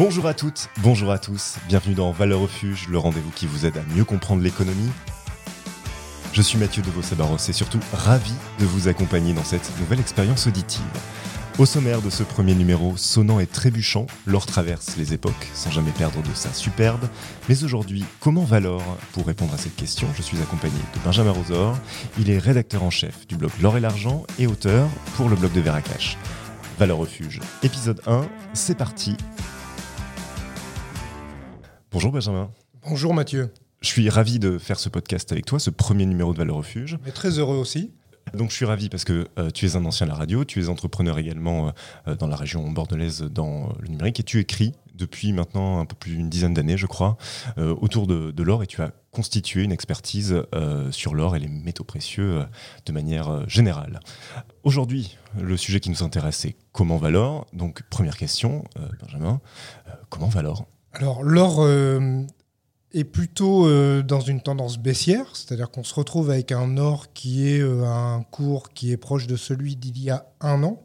Bonjour à toutes, bonjour à tous, bienvenue dans Valeurs Refuge, le rendez-vous qui vous aide à mieux comprendre l'économie. Je suis Mathieu Devaux-Sabarros et surtout ravi de vous accompagner dans cette nouvelle expérience auditive. Au sommaire de ce premier numéro, sonnant et trébuchant, l'or traverse les époques sans jamais perdre de sa superbe. Mais aujourd'hui, comment va l'or ? Pour répondre à cette question, je suis accompagné de Benjamin Rosor. Il est rédacteur en chef du blog L'or et l'argent et auteur pour le blog de Veracash. Valeurs Refuge, épisode 1, c'est parti. Bonjour Benjamin. Bonjour Mathieu. Je suis ravi de faire ce podcast avec toi, ce premier numéro de Valeurs Refuge. Mais très heureux aussi. Donc je suis ravi parce que tu es un ancien de la radio, tu es entrepreneur également dans la région bordelaise dans le numérique et tu écris depuis maintenant un peu plus d'une dizaine d'années je crois autour de l'or et tu as constitué une expertise sur l'or et les métaux précieux de manière générale. Aujourd'hui, le sujet qui nous intéresse c'est comment va l'or ? Donc première question Benjamin, comment va l'or ? Alors l'or est plutôt dans une tendance baissière, c'est-à-dire qu'on se retrouve avec un or qui est à un cours qui est proche de celui d'il y a un an.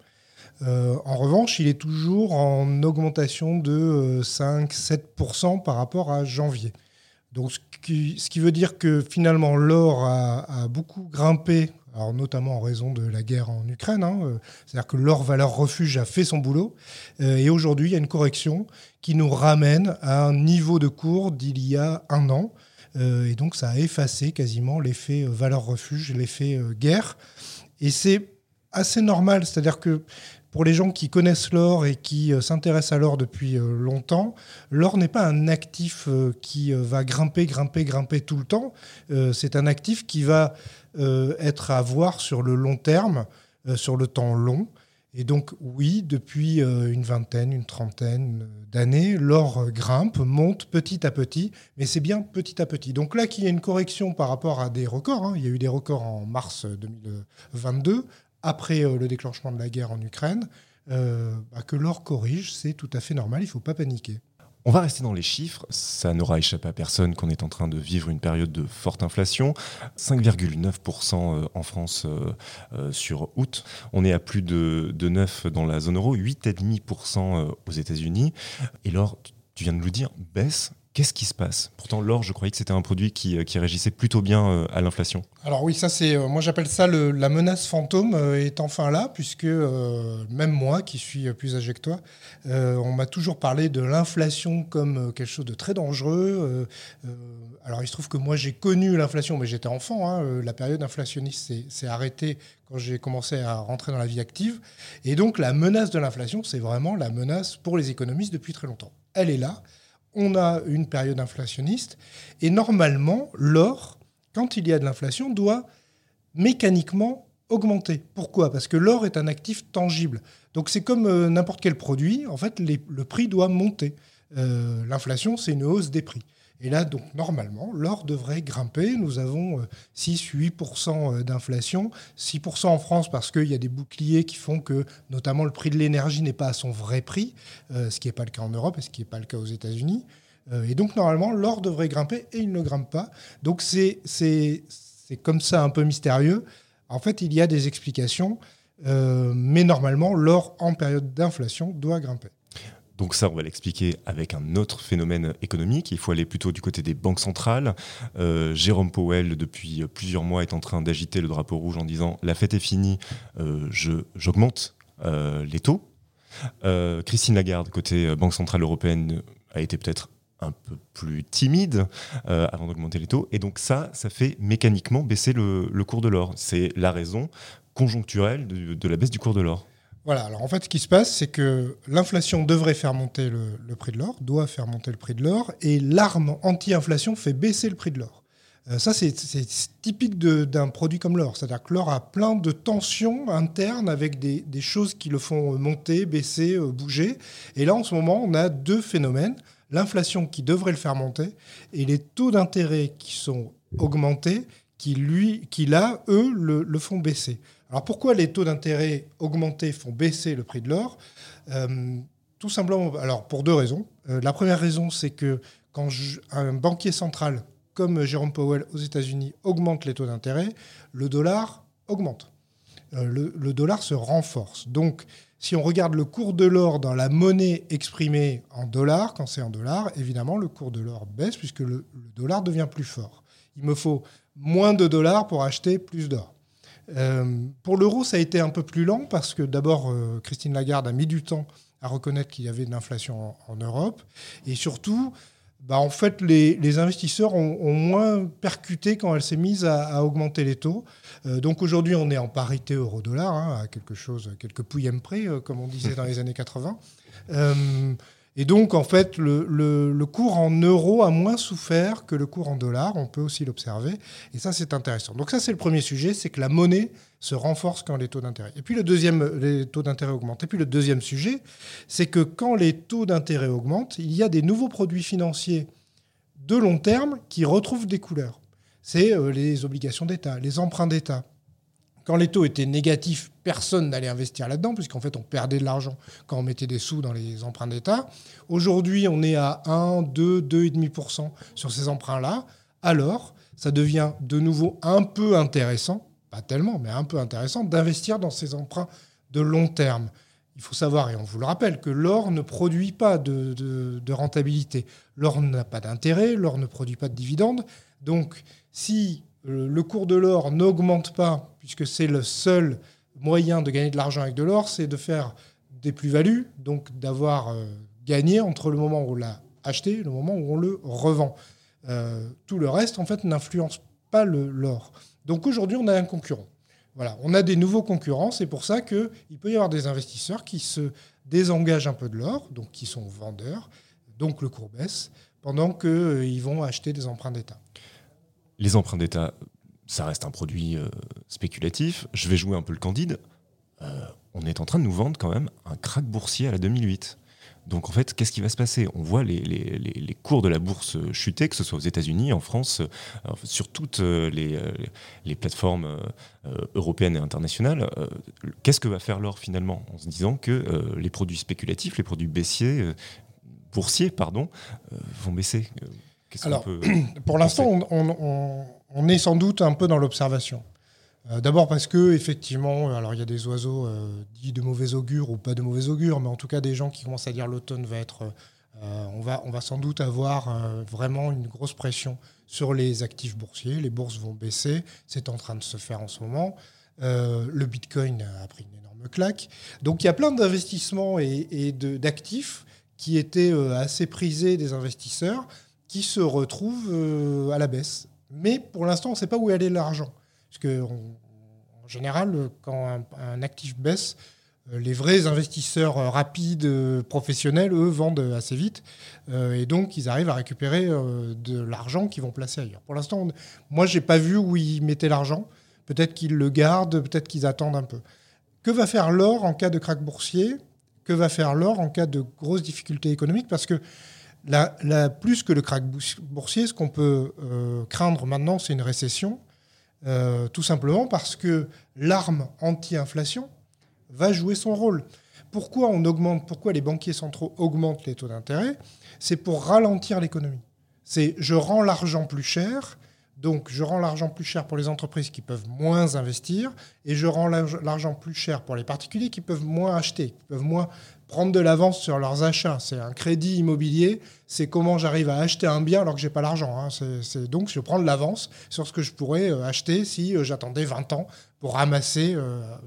En revanche, il est toujours en augmentation de 5-7% par rapport à janvier. Donc, ce qui veut dire que finalement l'or a beaucoup grimpé, alors notamment en raison de la guerre en Ukraine. C'est-à-dire que l'or valeur refuge a fait son boulot. Et aujourd'hui, il y a une correction qui nous ramène à un niveau de cours d'il y a un an. Et donc, ça a effacé quasiment l'effet valeur refuge, l'effet guerre. Et c'est assez normal. C'est-à-dire que pour les gens qui connaissent l'or et qui s'intéressent à l'or depuis longtemps, l'or n'est pas un actif qui va grimper tout le temps. C'est un actif qui va être à voir sur le long terme, sur le temps long. Et donc oui, depuis une vingtaine, une trentaine d'années, l'or grimpe, monte petit à petit, mais c'est bien petit à petit. Donc là, qu'il y a une correction par rapport à des records. Il y a eu des records en mars 2022, après le déclenchement de la guerre en Ukraine, que l'or corrige, c'est tout à fait normal, il ne faut pas paniquer. On va rester dans les chiffres, ça n'aura échappé à personne qu'on est en train de vivre une période de forte inflation, 5,9% en France sur août, on est à plus de 9% dans la zone euro, 8,5% aux États-Unis, et l'or, tu viens de nous le dire, baisse. Qu'est-ce qui se passe ? Pourtant, l'or, je croyais que c'était un produit qui réagissait plutôt bien à l'inflation. Alors oui, ça c'est, moi j'appelle ça la menace fantôme est enfin là, puisque même moi, qui suis plus âgé que toi, on m'a toujours parlé de l'inflation comme quelque chose de très dangereux. Alors il se trouve que moi j'ai connu l'inflation, mais j'étais enfant. La période inflationniste s'est arrêtée quand j'ai commencé à rentrer dans la vie active. Et donc la menace de l'inflation, c'est vraiment la menace pour les économistes depuis très longtemps. Elle est là. On a une période inflationniste et normalement, l'or, quand il y a de l'inflation, doit mécaniquement augmenter. Pourquoi ? Parce que l'or est un actif tangible. Donc c'est comme n'importe quel produit, en fait, le prix doit monter. L'inflation, c'est une hausse des prix. Et là, donc normalement, l'or devrait grimper. Nous avons 6-8% d'inflation, 6% en France parce qu'il y a des boucliers qui font que, notamment, le prix de l'énergie n'est pas à son vrai prix, ce qui n'est pas le cas en Europe et ce qui n'est pas le cas aux États-Unis. Et donc, normalement, l'or devrait grimper et il ne grimpe pas. Donc, c'est comme ça un peu mystérieux. En fait, il y a des explications, mais normalement, l'or en période d'inflation doit grimper. Donc ça, on va l'expliquer avec un autre phénomène économique. Il faut aller plutôt du côté des banques centrales. Jérôme Powell, depuis plusieurs mois, est en train d'agiter le drapeau rouge en disant « La fête est finie, j'augmente les taux ». Christine Lagarde, côté Banque centrale européenne, a été peut-être un peu plus timide avant d'augmenter les taux. Et donc ça fait mécaniquement baisser le cours de l'or. C'est la raison conjoncturelle de la baisse du cours de l'or. Voilà, alors en fait, ce qui se passe, c'est que l'inflation devrait faire monter le prix de l'or, doit faire monter le prix de l'or, et l'arme anti-inflation fait baisser le prix de l'or. Ça, c'est typique d'un produit comme l'or. C'est-à-dire que l'or a plein de tensions internes avec des choses qui le font monter, baisser, bouger. Et là, en ce moment, on a deux phénomènes. L'inflation qui devrait le faire monter et les taux d'intérêt qui sont augmentés, qui, eux, le font baisser. Alors pourquoi les taux d'intérêt augmentés font baisser le prix de l'or ? Tout simplement, alors pour deux raisons. La première raison, c'est que quand un banquier central comme Jérôme Powell aux États-Unis augmente les taux d'intérêt, le dollar augmente. Le dollar se renforce. Donc Si on regarde le cours de l'or dans la monnaie exprimée en dollars, quand c'est en dollars, évidemment, le cours de l'or baisse puisque le dollar devient plus fort. Il me faut moins de dollars pour acheter plus d'or. Pour l'euro, ça a été un peu plus lent parce que d'abord, Christine Lagarde a mis du temps à reconnaître qu'il y avait de l'inflation en Europe. Et surtout, en fait, les investisseurs ont moins percuté quand elle s'est mise à augmenter les taux. Donc aujourd'hui, on est en parité euro-dollar, à quelques pouillèmes près, comme on disait dans les années 80. Et donc, en fait, le cours en euros a moins souffert que le cours en dollars. On peut aussi l'observer. Et ça, c'est intéressant. Donc ça, c'est le premier sujet. C'est que la monnaie se renforce quand les taux d'intérêt. Et puis les taux d'intérêt augmentent. Et puis le deuxième sujet, c'est que quand les taux d'intérêt augmentent, il y a des nouveaux produits financiers de long terme qui retrouvent des couleurs. C'est les obligations d'État, les emprunts d'État. Quand les taux étaient négatifs, personne n'allait investir là-dedans, puisqu'en fait, on perdait de l'argent quand on mettait des sous dans les emprunts d'État. Aujourd'hui, on est à 1, 2, 2,5% sur ces emprunts-là. Alors, ça devient de nouveau un peu intéressant, pas tellement, mais un peu intéressant, d'investir dans ces emprunts de long terme. Il faut savoir, et on vous le rappelle, que l'or ne produit pas de rentabilité. L'or n'a pas d'intérêt, l'or ne produit pas de dividendes. Donc, si le cours de l'or n'augmente pas, puisque c'est le seul moyen de gagner de l'argent avec de l'or, c'est de faire des plus-values, donc d'avoir gagné entre le moment où on l'a acheté et le moment où on le revend. Tout le reste, en fait, n'influence pas l'or. Donc aujourd'hui, on a un concurrent. Voilà, on a des nouveaux concurrents. C'est pour ça qu'il peut y avoir des investisseurs qui se désengagent un peu de l'or, donc qui sont vendeurs, donc le cours baisse, pendant qu'ils vont acheter des emprunts d'État. Les emprunts d'État, ça reste un produit spéculatif. Je vais jouer un peu le Candide. On est en train de nous vendre quand même un krach boursier à la 2008. Donc en fait, qu'est-ce qui va se passer ? On voit les cours de la bourse chuter, que ce soit aux États-Unis, en France, sur toutes les plateformes européennes et internationales. Qu'est-ce que va faire l'or finalement ? En se disant que les produits spéculatifs, les produits boursiers, vont baisser. Alors, pour l'instant, on est sans doute un peu dans l'observation. D'abord parce que, effectivement, alors il y a des oiseaux dits de mauvais augure ou pas de mauvais augure, mais en tout cas des gens qui commencent à dire l'automne va être... on va sans doute avoir vraiment une grosse pression sur les actifs boursiers. Les bourses vont baisser, c'est en train de se faire en ce moment. Le bitcoin a pris une énorme claque. Donc il y a plein d'investissements et d'actifs qui étaient assez prisés des investisseurs, qui se retrouve à la baisse. Mais pour l'instant, on ne sait pas où est allé l'argent. Parce que, en général, quand un actif baisse, les vrais investisseurs rapides, professionnels, eux, vendent assez vite. Et donc, ils arrivent à récupérer de l'argent qu'ils vont placer ailleurs. Pour l'instant, moi, je n'ai pas vu où ils mettaient l'argent. Peut-être qu'ils le gardent, peut-être qu'ils attendent un peu. Que va faire l'or en cas de krach boursier ? Que va faire l'or en cas de grosses difficultés économiques ? Parce que plus que le krach boursier, ce qu'on peut craindre maintenant, c'est une récession, tout simplement parce que l'arme anti-inflation va jouer son rôle. Pourquoi les banquiers centraux augmentent les taux d'intérêt ? C'est pour ralentir l'économie. C'est je rends l'argent plus cher, donc je rends l'argent plus cher pour les entreprises qui peuvent moins investir, et je rends l'argent plus cher pour les particuliers qui peuvent moins acheter, qui peuvent moins prendre de l'avance sur leurs achats. C'est un crédit immobilier, c'est comment j'arrive à acheter un bien alors que je n'ai pas l'argent. Donc, je prends de l'avance sur ce que je pourrais acheter si j'attendais 20 ans pour ramasser,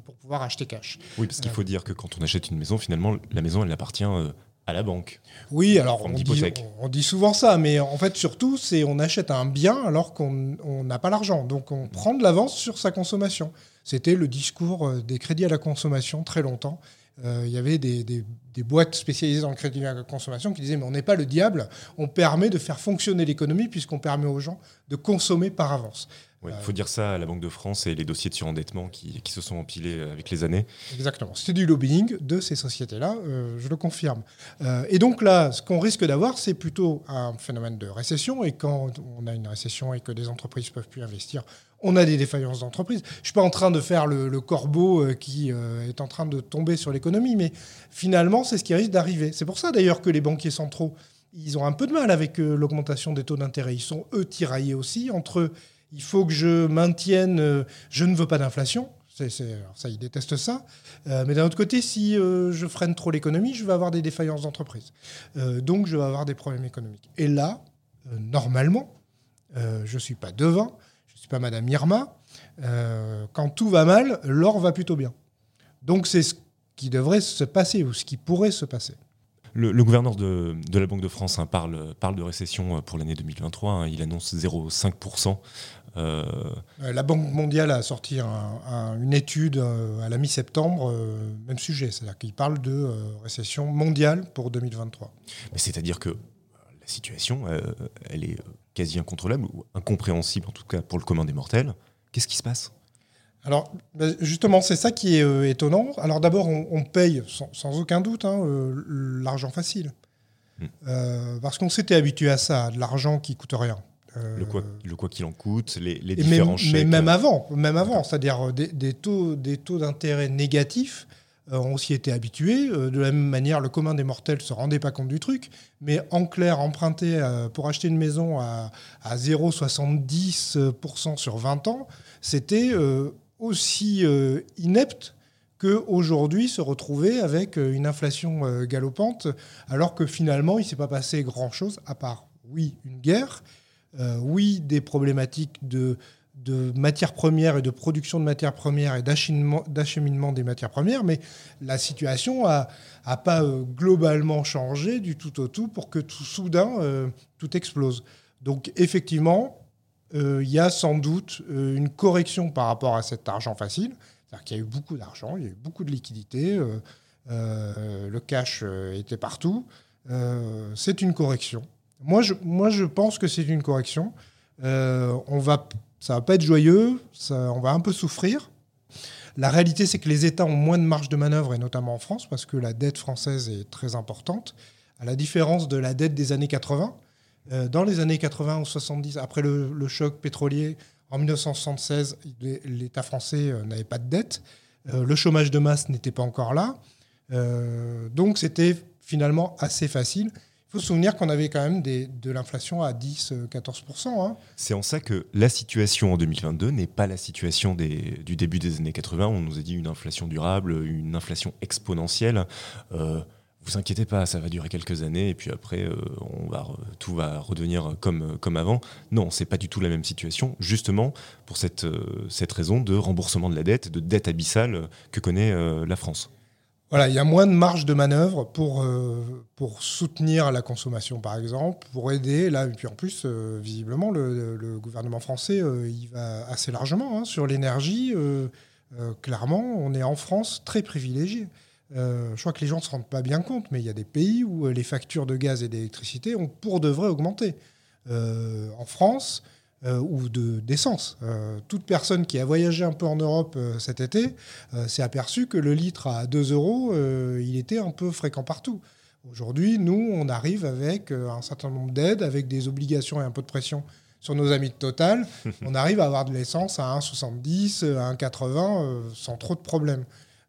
pour pouvoir acheter cash. Oui, parce qu'il faut dire que quand on achète une maison, finalement, la maison, elle appartient à la banque. Oui, alors on dit souvent ça, mais en fait, surtout, c'est on achète un bien alors qu'on n'a pas l'argent. Donc, on prend de l'avance sur sa consommation. C'était le discours des crédits à la consommation très longtemps. Il y avait des boîtes spécialisées dans le crédit à la consommation qui disaient « mais on n'est pas le diable, on permet de faire fonctionner l'économie puisqu'on permet aux gens de consommer par avance ». Oui, il faut dire ça à la Banque de France et les dossiers de surendettement qui se sont empilés avec les années. Exactement. C'était du lobbying de ces sociétés-là, je le confirme. Et donc là, ce qu'on risque d'avoir, c'est plutôt un phénomène de récession. Et quand on a une récession et que les entreprises ne peuvent plus investir, on a des défaillances d'entreprises. Je ne suis pas en train de faire le corbeau qui est en train de tomber sur l'économie, mais finalement, c'est ce qui risque d'arriver. C'est pour ça d'ailleurs que les banquiers centraux, ils ont un peu de mal avec l'augmentation des taux d'intérêt. Ils sont, eux, tiraillés aussi entre... Il faut que je maintienne, je ne veux pas d'inflation, Ça, ils détestent ça. Mais d'un autre côté, si je freine trop l'économie, je vais avoir des défaillances d'entreprise. Donc, je vais avoir des problèmes économiques. Et là, normalement, je ne suis pas devin, je ne suis pas Madame Irma. Quand tout va mal, l'or va plutôt bien. Donc, c'est ce qui devrait se passer ou ce qui pourrait se passer. Le gouverneur de la Banque de France parle de récession pour l'année 2023. Il annonce 0,5%. La Banque mondiale a sorti une étude à la mi-septembre, même sujet. C'est-à-dire qu'il parle de récession mondiale pour 2023. Mais c'est-à-dire que la situation, elle est quasi incontrôlable ou incompréhensible, en tout cas pour le commun des mortels. Qu'est-ce qui se passe ? Alors, justement, c'est ça qui est étonnant. Alors d'abord, on paye, sans aucun doute, l'argent facile. Parce qu'on s'était habitué à ça, de l'argent qui coûte rien. Le quoi qu'il en coûte, les différents chèques. Mais même avant, c'est-à-dire des taux d'intérêt négatifs, on s'y était habitué. De la même manière, le commun des mortels ne se rendait pas compte du truc. Mais en clair, emprunter pour acheter une maison à 0,70% sur 20 ans, c'était... aussi inepte qu'aujourd'hui se retrouver avec une inflation galopante, alors que finalement, il ne s'est pas passé grand-chose, à part, oui, une guerre, oui, des problématiques de matières premières et de production de matières premières et d'acheminement des matières premières, mais la situation n'a pas globalement changé du tout au tout pour que tout soudain, tout explose. Donc effectivement... il y a sans doute une correction par rapport à cet argent facile. C'est-à-dire qu'il y a eu beaucoup d'argent, il y a eu beaucoup de liquidités, le cash était partout. C'est une correction. Moi, je pense que c'est une correction. Ça ne va pas être joyeux, on va un peu souffrir. La réalité, c'est que les États ont moins de marge de manœuvre, et notamment en France, parce que la dette française est très importante, à la différence de la dette des années 80. Dans les années 80 ou 70, après le choc pétrolier, en 1976, l'État français n'avait pas de dette. Le chômage de masse n'était pas encore là. Donc c'était finalement assez facile. Il faut se souvenir qu'on avait quand même de l'inflation à 10-14%. C'est en ça que la situation en 2022 n'est pas la situation du début des années 80. On nous a dit une inflation durable, une inflation exponentielle. Vous inquiétez pas, ça va durer quelques années et puis après, tout va redevenir comme avant. Non, c'est pas du tout la même situation, justement pour cette raison de remboursement de la dette, de dette abyssale que connaît la France. Voilà, il y a moins de marge de manœuvre pour soutenir la consommation, par exemple, pour aider. Là, et puis en plus, visiblement, le gouvernement français y va assez largement sur l'énergie. Clairement, on est en France très privilégié. Je crois que les gens ne se rendent pas bien compte, mais il y a des pays où les factures de gaz et d'électricité ont pour de vrai augmenté. En France, ou d'essence. Toute personne qui a voyagé un peu en Europe cet été s'est aperçue que le litre à 2 €, il était un peu fréquent partout. Aujourd'hui, nous, on arrive avec un certain nombre d'aides, avec des obligations et un peu de pression sur nos amis de Total. On arrive à avoir de l'essence à 1,70, à 1,80, sans trop de problèmes.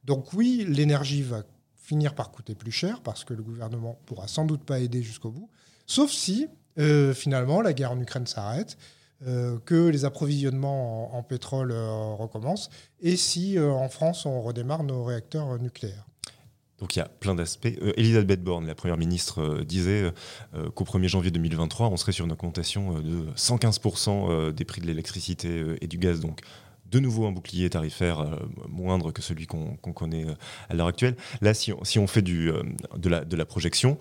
Donc oui, l'énergie va finir par coûter plus cher parce que le gouvernement ne pourra sans doute pas aider jusqu'au bout, sauf si, finalement, la guerre en Ukraine s'arrête, que les approvisionnements en pétrole recommencent et si, en France, on redémarre nos réacteurs nucléaires. Donc il y a plein d'aspects. Elisabeth Borne, la Première ministre, disait qu'au 1er janvier 2023, on serait sur une augmentation de 115% des prix de l'électricité et du gaz, donc de nouveau un bouclier tarifaire moindre que celui qu'on connaît à l'heure actuelle. Là, si on fait de la projection,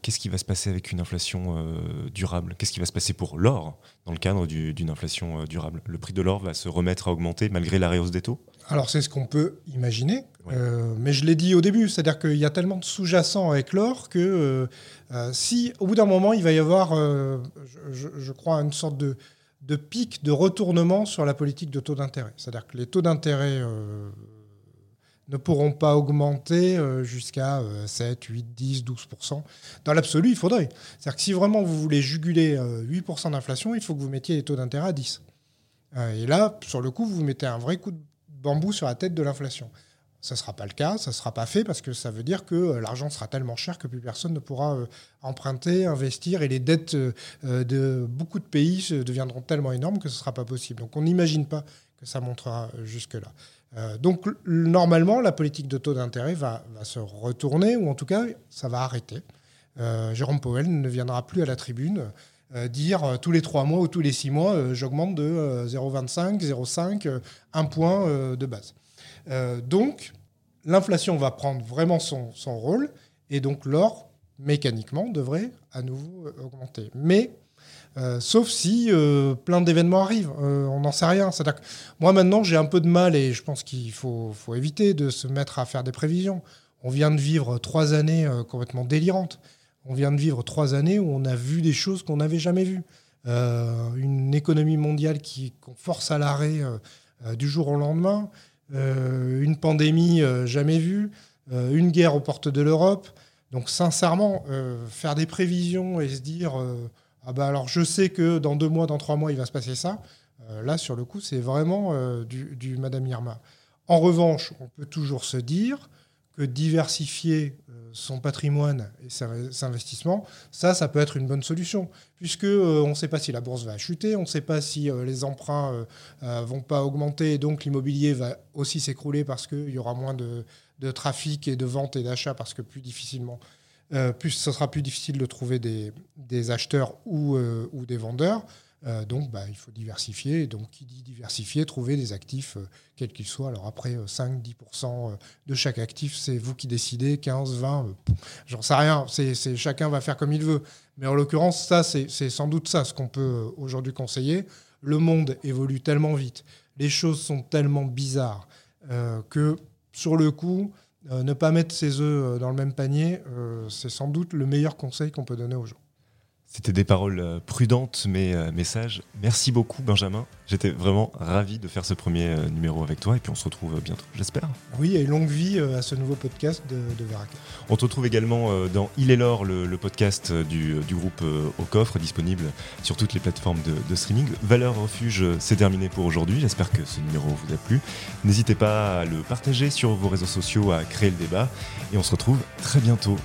qu'est-ce qui va se passer avec une inflation durable ? Qu'est-ce qui va se passer pour l'or dans le cadre d'une inflation durable ? Le prix de l'or va se remettre à augmenter malgré la hausse des taux ? Alors, c'est ce qu'on peut imaginer. Ouais. Mais je l'ai dit au début, c'est-à-dire qu'il y a tellement de sous-jacents avec l'or que si, au bout d'un moment, il va y avoir, je crois, une sorte de pic, de retournement sur la politique de taux d'intérêt. C'est-à-dire que les taux d'intérêt ne pourront pas augmenter jusqu'à 7, 8, 10, 12%. Dans l'absolu, il faudrait. C'est-à-dire que si vraiment vous voulez juguler 8% d'inflation, il faut que vous mettiez les taux d'intérêt à 10. Et là, sur le coup, vous mettez un vrai coup de bambou sur la tête de l'inflation. Ça ne sera pas le cas, ça ne sera pas fait, parce que ça veut dire que l'argent sera tellement cher que plus personne ne pourra emprunter, investir, et les dettes de beaucoup de pays deviendront tellement énormes que ce ne sera pas possible. Donc on n'imagine pas que ça montera jusque-là. Donc, normalement, la politique de taux d'intérêt va se retourner, ou en tout cas, ça va arrêter. Jérôme Powell ne viendra plus à la tribune dire tous les 3 mois ou tous les 6 mois, j'augmente de 0,25, 0,5, 1 point de base. Donc, l'inflation va prendre vraiment son rôle, et donc l'or, mécaniquement, devrait à nouveau augmenter. Mais... sauf si plein d'événements arrivent, on n'en sait rien. C'est-à-dire que moi maintenant j'ai un peu de mal, et je pense qu'il faut éviter de se mettre à faire des prévisions. On vient de vivre 3 années complètement délirantes. On vient de vivre 3 années où on a vu des choses qu'on n'avait jamais vues. Une économie mondiale qu'on force à l'arrêt du jour au lendemain, une pandémie jamais vue, une guerre aux portes de l'Europe. Donc sincèrement, faire des prévisions et se dire... ah bah alors je sais que dans 2 mois, dans 3 mois, il va se passer ça. Là, sur le coup, c'est vraiment du Madame Irma. En revanche, on peut toujours se dire que diversifier son patrimoine et ses investissements, ça peut être une bonne solution, puisque on ne sait pas si la bourse va chuter, on ne sait pas si les emprunts vont pas augmenter, et donc l'immobilier va aussi s'écrouler parce qu'il y aura moins de trafic et de vente et d'achat, parce que ce sera plus difficile de trouver des acheteurs ou des vendeurs. Donc, il faut diversifier. Et donc, qui dit diversifier, trouver des actifs, quels qu'ils soient. Alors après, 5-10% de chaque actif, c'est vous qui décidez, 15-20, j'en sais rien. Chacun va faire comme il veut. Mais en l'occurrence, ça, c'est sans doute ça, ce qu'on peut aujourd'hui conseiller. Le monde évolue tellement vite, les choses sont tellement bizarres que, sur le coup... ne pas mettre ses œufs dans le même panier, c'est sans doute le meilleur conseil qu'on peut donner aux gens. C'était des paroles prudentes mais sages. Merci beaucoup Benjamin. J'étais vraiment ravi de faire ce premier numéro avec toi, et puis on se retrouve bientôt, j'espère. Oui, et longue vie à ce nouveau podcast de Veracash. On te retrouve également dans Il est l'or, le podcast du groupe Au Coffre, disponible sur toutes les plateformes de streaming. Valeurs Refuge, c'est terminé pour aujourd'hui. J'espère que ce numéro vous a plu. N'hésitez pas à le partager sur vos réseaux sociaux, à créer le débat, et on se retrouve très bientôt.